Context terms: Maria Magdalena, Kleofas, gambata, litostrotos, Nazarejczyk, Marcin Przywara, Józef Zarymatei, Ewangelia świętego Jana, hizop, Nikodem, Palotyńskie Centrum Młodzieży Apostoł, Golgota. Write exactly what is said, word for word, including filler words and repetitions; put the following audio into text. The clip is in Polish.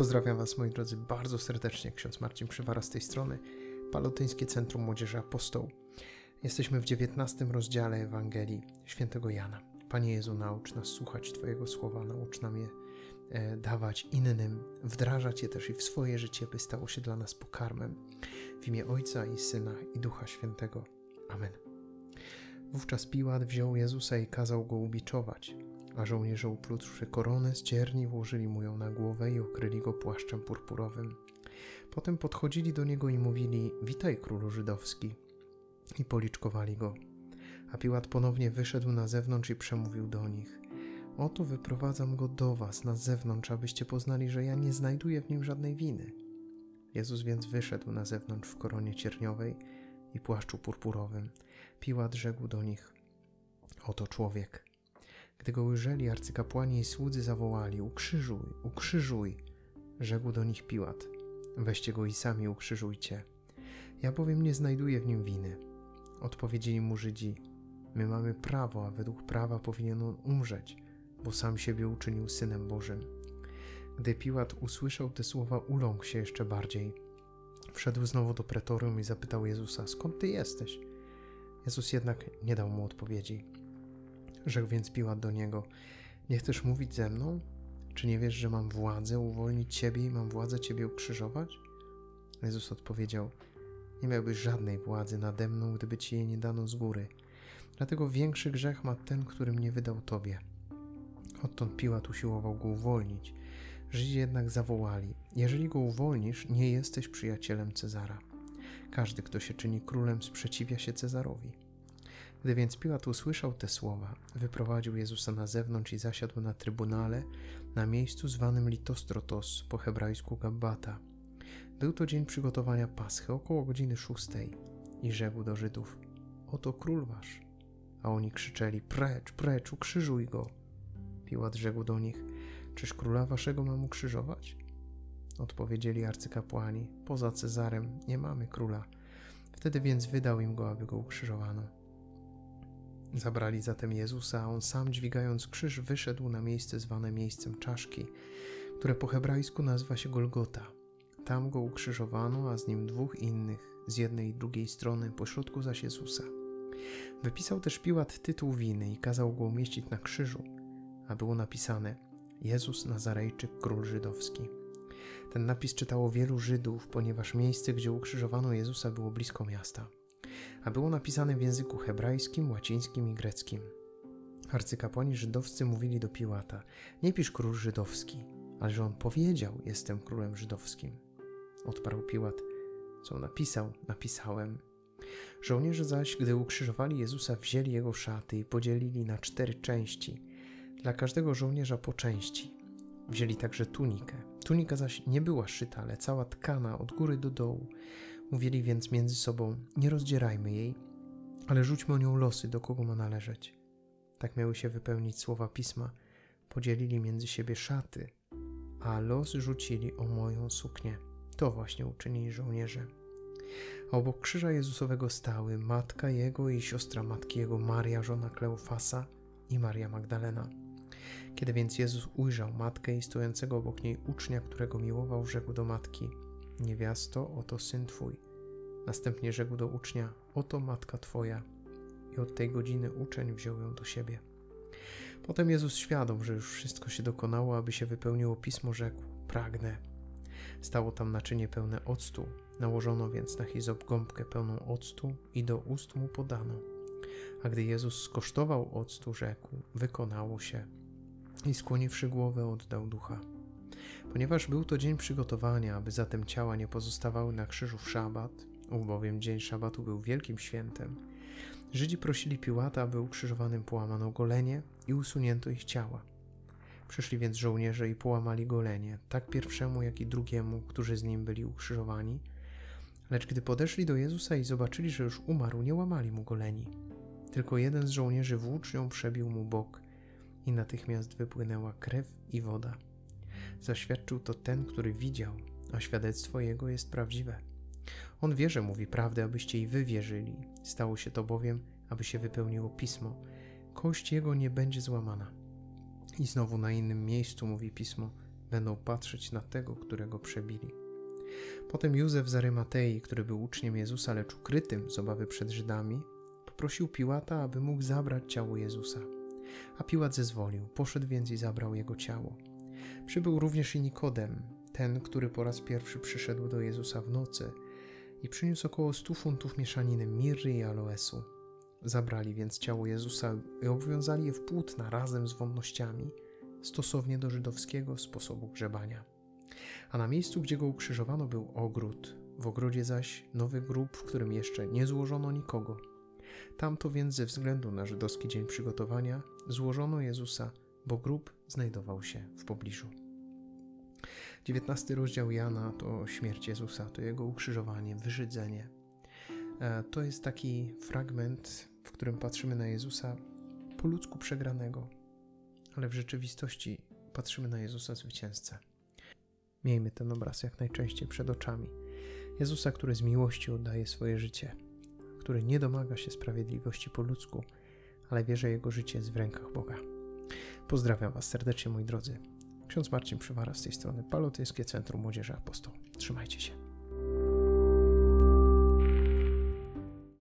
Pozdrawiam Was, moi drodzy, bardzo serdecznie. Ksiądz Marcin Przywara z tej strony, Palotyńskie Centrum Młodzieży Apostoł. Jesteśmy w dziewiętnastym rozdziale Ewangelii świętego Jana. Panie Jezu, naucz nas słuchać Twojego słowa, naucz nam je e, dawać innym, wdrażać je też i w swoje życie, by stało się dla nas pokarmem. W imię Ojca i Syna i Ducha Świętego. Amen. Wówczas Piłat wziął Jezusa i kazał go ubiczować, a żołnierze, upluczywszy koronę z cierni, włożyli mu ją na głowę i okryli go płaszczem purpurowym. Potem podchodzili do niego i mówili: „Witaj, królu żydowski”, i policzkowali go. A Piłat ponownie wyszedł na zewnątrz i przemówił do nich: „Oto wyprowadzam go do was na zewnątrz, abyście poznali, że ja nie znajduję w nim żadnej winy”. Jezus więc wyszedł na zewnątrz w koronie cierniowej i płaszczu purpurowym. Piłat rzekł do nich: „Oto człowiek”. Gdy go ujrzeli, arcykapłani i słudzy zawołali: „Ukrzyżuj, ukrzyżuj”. Rzekł do nich Piłat: „Weźcie go i sami ukrzyżujcie. Ja bowiem nie znajduję w nim winy”. Odpowiedzieli mu Żydzi: „My mamy prawo, a według prawa powinien on umrzeć, bo sam siebie uczynił Synem Bożym”. Gdy Piłat usłyszał te słowa, uląkł się jeszcze bardziej. Wszedł znowu do pretorium i zapytał Jezusa: „Skąd ty jesteś?” Jezus jednak nie dał mu odpowiedzi. Rzekł więc Piłat do niego: „Nie chcesz mówić ze mną? Czy nie wiesz, że mam władzę uwolnić ciebie i mam władzę ciebie ukrzyżować?” Jezus odpowiedział: „Nie miałbyś żadnej władzy nade mną, gdyby ci jej nie dano z góry. Dlatego większy grzech ma ten, który mnie wydał tobie”. Odtąd Piłat usiłował go uwolnić. Żydzi jednak zawołali: „Jeżeli go uwolnisz, nie jesteś przyjacielem Cezara. Każdy, kto się czyni królem, sprzeciwia się Cezarowi”. Gdy więc Piłat usłyszał te słowa, wyprowadził Jezusa na zewnątrz i zasiadł na trybunale, na miejscu zwanym litostrotos, po hebrajsku gambata. Był to dzień przygotowania paschy, około godziny szóstej, i rzekł do Żydów: „Oto król wasz”. A oni krzyczeli: „Precz, precz, ukrzyżuj go”. Piłat rzekł do nich: „Czyż króla waszego mam ukrzyżować?” Odpowiedzieli arcykapłani: „Poza Cezarem nie mamy króla”. Wtedy więc wydał im go, aby go ukrzyżowano. Zabrali zatem Jezusa, a on sam, dźwigając krzyż, wyszedł na miejsce zwane miejscem czaszki, które po hebrajsku nazywa się Golgota. Tam go ukrzyżowano, a z nim dwóch innych, z jednej i drugiej strony, pośrodku zaś Jezusa. Wypisał też Piłat tytuł winy i kazał go umieścić na krzyżu, a było napisane: „Jezus Nazarejczyk, król żydowski”. Ten napis czytało wielu Żydów, ponieważ miejsce, gdzie ukrzyżowano Jezusa, było blisko miasta, a było napisane w języku hebrajskim, łacińskim i greckim. Arcykapłani żydowscy mówili do Piłata: „Nie pisz król żydowski”, ale że on powiedział: „Jestem królem żydowskim”. Odparł Piłat: „Co napisał, napisałem”. Żołnierze zaś, gdy ukrzyżowali Jezusa, wzięli jego szaty i podzielili na cztery części, dla każdego żołnierza po części. Wzięli także tunikę. Tunika zaś nie była szyta, ale cała tkana od góry do dołu. Mówili więc między sobą: „Nie rozdzierajmy jej, ale rzućmy o nią losy, do kogo ma należeć”. Tak miały się wypełnić słowa Pisma: „Podzielili między siebie szaty, a los rzucili o moją suknię”. To właśnie uczynili żołnierze. A obok krzyża Jezusowego stały matka jego i siostra matki jego Maria, żona Kleofasa, i Maria Magdalena. Kiedy więc Jezus ujrzał matkę i stojącego obok niej ucznia, którego miłował, rzekł do matki: „Niewiasto, oto syn twój”. Następnie rzekł do ucznia: „Oto matka twoja”. I od tej godziny uczeń wziął ją do siebie. Potem Jezus, świadom, że już wszystko się dokonało, aby się wypełniło pismo, rzekł: „Pragnę”. Stało tam naczynie pełne octu. Nałożono więc na hizop gąbkę pełną octu i do ust mu podano. A gdy Jezus skosztował octu, rzekł: „Wykonało się”. I skłoniwszy głowę, oddał ducha. Ponieważ był to dzień przygotowania, aby zatem ciała nie pozostawały na krzyżu w szabat, albowiem dzień szabatu był wielkim świętem, Żydzi prosili Piłata, aby ukrzyżowanym połamano golenie i usunięto ich ciała. Przyszli więc żołnierze i połamali golenie, tak pierwszemu, jak i drugiemu, którzy z nim byli ukrzyżowani. Lecz gdy podeszli do Jezusa i zobaczyli, że już umarł, nie łamali mu goleni. Tylko jeden z żołnierzy włócznią przebił mu bok i natychmiast wypłynęła krew i woda. Zaświadczył to ten, który widział, a świadectwo jego jest prawdziwe. On wie, że mówi prawdę, abyście i wy wierzyli. Stało się to bowiem, aby się wypełniło pismo: „Kość jego nie będzie złamana”. I znowu na innym miejscu mówi pismo: będą patrzeć na tego, którego przebili. Potem Józef Zarymatei, który był uczniem Jezusa, lecz ukrytym z obawy przed Żydami, poprosił Piłata, aby mógł zabrać ciało Jezusa. A Piłat zezwolił, poszedł więc i zabrał jego ciało. Przybył również i Nikodem, ten, który po raz pierwszy przyszedł do Jezusa w nocy i przyniósł około stu funtów mieszaniny mirry i aloesu. Zabrali więc ciało Jezusa i obwiązali je w płótna razem z wonnościami, stosownie do żydowskiego sposobu grzebania. A na miejscu, gdzie go ukrzyżowano, był ogród, w ogrodzie zaś nowy grób, w którym jeszcze nie złożono nikogo. Tamto więc ze względu na żydowski dzień przygotowania złożono Jezusa, bo grób znajdował się w pobliżu. dziewiętnasty rozdział Jana to śmierć Jezusa, to jego ukrzyżowanie, wyrzydzenie. To jest taki fragment, w którym patrzymy na Jezusa po ludzku przegranego, ale w rzeczywistości patrzymy na Jezusa zwycięzcę. Miejmy ten obraz jak najczęściej przed oczami. Jezusa, który z miłości oddaje swoje życie, który nie domaga się sprawiedliwości po ludzku, ale wie, że jego życie jest w rękach Boga. Pozdrawiam Was serdecznie, moi drodzy. Ksiądz Marcin Przywara z tej strony, Palotyńskie Centrum Młodzieży Apostoł. Trzymajcie się.